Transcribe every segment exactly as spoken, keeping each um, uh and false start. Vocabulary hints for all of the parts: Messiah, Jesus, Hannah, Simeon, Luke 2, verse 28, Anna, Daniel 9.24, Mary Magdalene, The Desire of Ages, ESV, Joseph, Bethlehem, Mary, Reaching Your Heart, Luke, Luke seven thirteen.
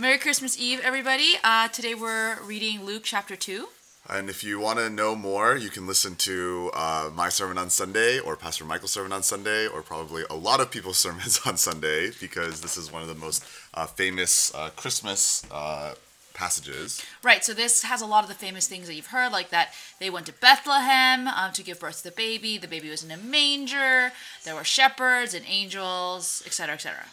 Merry Christmas Eve, everybody. Uh, today we're reading Luke chapter two. And if you want to know more, you can listen to uh, my sermon on Sunday or Pastor Michael's sermon on Sunday or probably a lot of people's sermons on Sunday because this is one of the most uh, famous uh, Christmas uh passages. Right, so this has a lot of the famous things that you've heard, like that they went to Bethlehem um, to give birth to the baby, the baby was in a manger, there were shepherds and angels, et cetera, et cetera.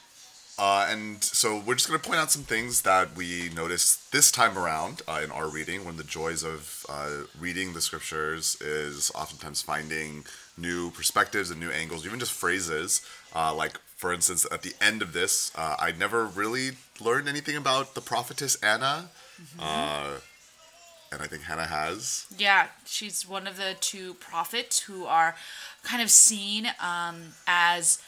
Uh, and so we're just going to point out some things that we noticed this time around uh, in our reading. One of the joys of uh, reading the scriptures is oftentimes finding new perspectives and new angles, even just phrases. Uh, like, for instance, at the end of this, uh, I never really learned anything about the prophetess Anna. Mm-hmm. Uh, and I think Hannah has. Yeah, she's one of the two prophets who are kind of seen um, as...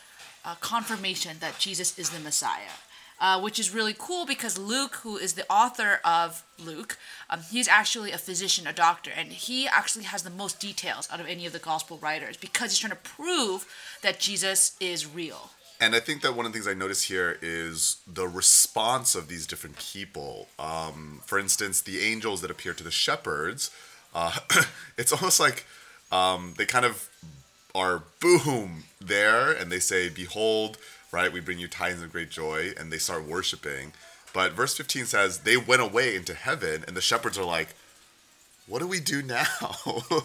Uh, confirmation that Jesus is the Messiah, uh, which is really cool because Luke, who is the author of Luke, um, he's actually a physician, a doctor, and he actually has the most details out of any of the gospel writers because he's trying to prove that Jesus is real. And I think that one of the things I notice here is the response of these different people. Um, for instance, the angels that appear to the shepherds, uh, it's almost like um, they kind of are boom there and they say, behold, right, we bring you tidings of great joy, and they start worshiping. But verse fifteen says they went away into heaven, and the shepherds are like, what do we do now?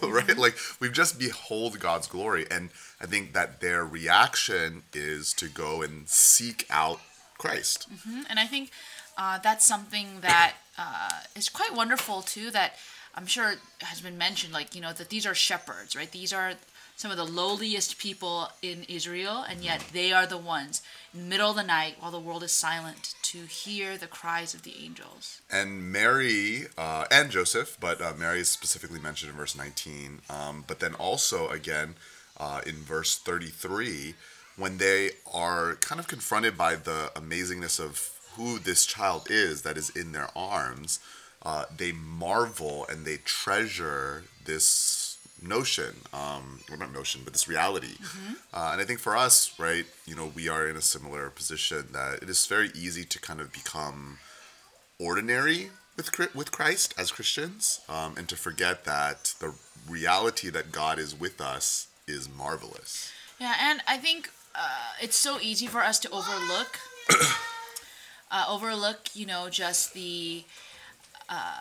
Right, like we've just behold God's glory. And I think that their reaction is to go and seek out Christ. Mm-hmm. And I think uh, that's something that uh, is quite wonderful too, that I'm sure has been mentioned, like, you know, that these are shepherds, right? These are some of the lowliest people in Israel, and yet they are the ones in the middle of the night while the world is silent to hear the cries of the angels. And Mary uh, and Joseph, but uh, Mary is specifically mentioned in verse nineteen, um, but then also again uh, in verse thirty-three, when they are kind of confronted by the amazingness of who this child is that is in their arms, uh, they marvel and they treasure this notion, um, well, not notion, but this reality. Mm-hmm. Uh, and I think for us, right, you know, we are in a similar position that it is very easy to kind of become ordinary with with Christ as Christians, um, and to forget that the reality that God is with us is marvelous. Yeah, and I think uh, it's so easy for us to overlook, uh, overlook, you know, just the... Uh,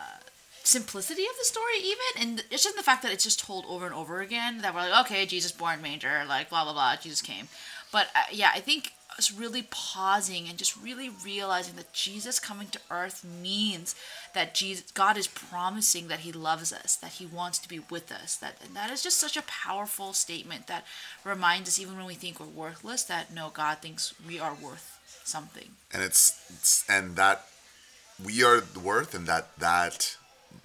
simplicity of the story even, and it's just the fact that it's just told over and over again, that we're like, okay, Jesus born manger, like blah blah blah, Jesus came. But uh, yeah, I think us really pausing and just really realizing that Jesus coming to earth means that Jesus, God is promising that he loves us, that he wants to be with us, that, and that is just such a powerful statement that reminds us, even when we think we're worthless, that no, God thinks we are worth something, and it's, it's and that we are worth, and that that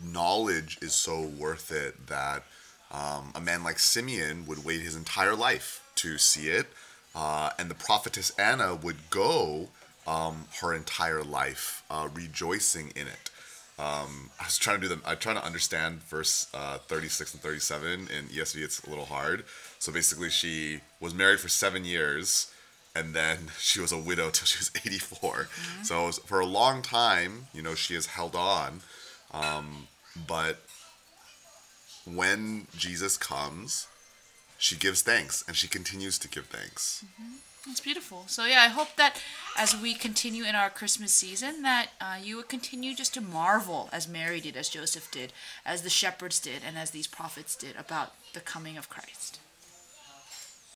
knowledge is so worth it that um, a man like Simeon would wait his entire life to see it, uh, and the prophetess Anna would go um, her entire life uh, rejoicing in it. Um, I was trying to do them. I'm trying to understand verse uh, thirty-six and thirty-seven in E S V. It's a little hard. So basically, she was married for seven years, and then she was a widow till she was eighty-four. Mm-hmm. So it was, for a long time, you know, she has held on. Um, but when Jesus comes, she gives thanks, and she continues to give thanks. Mm-hmm. That's beautiful. So yeah, I hope that as we continue in our Christmas season, that uh, you would continue just to marvel, as Mary did, as Joseph did, as the shepherds did, and as these prophets did, about the coming of Christ.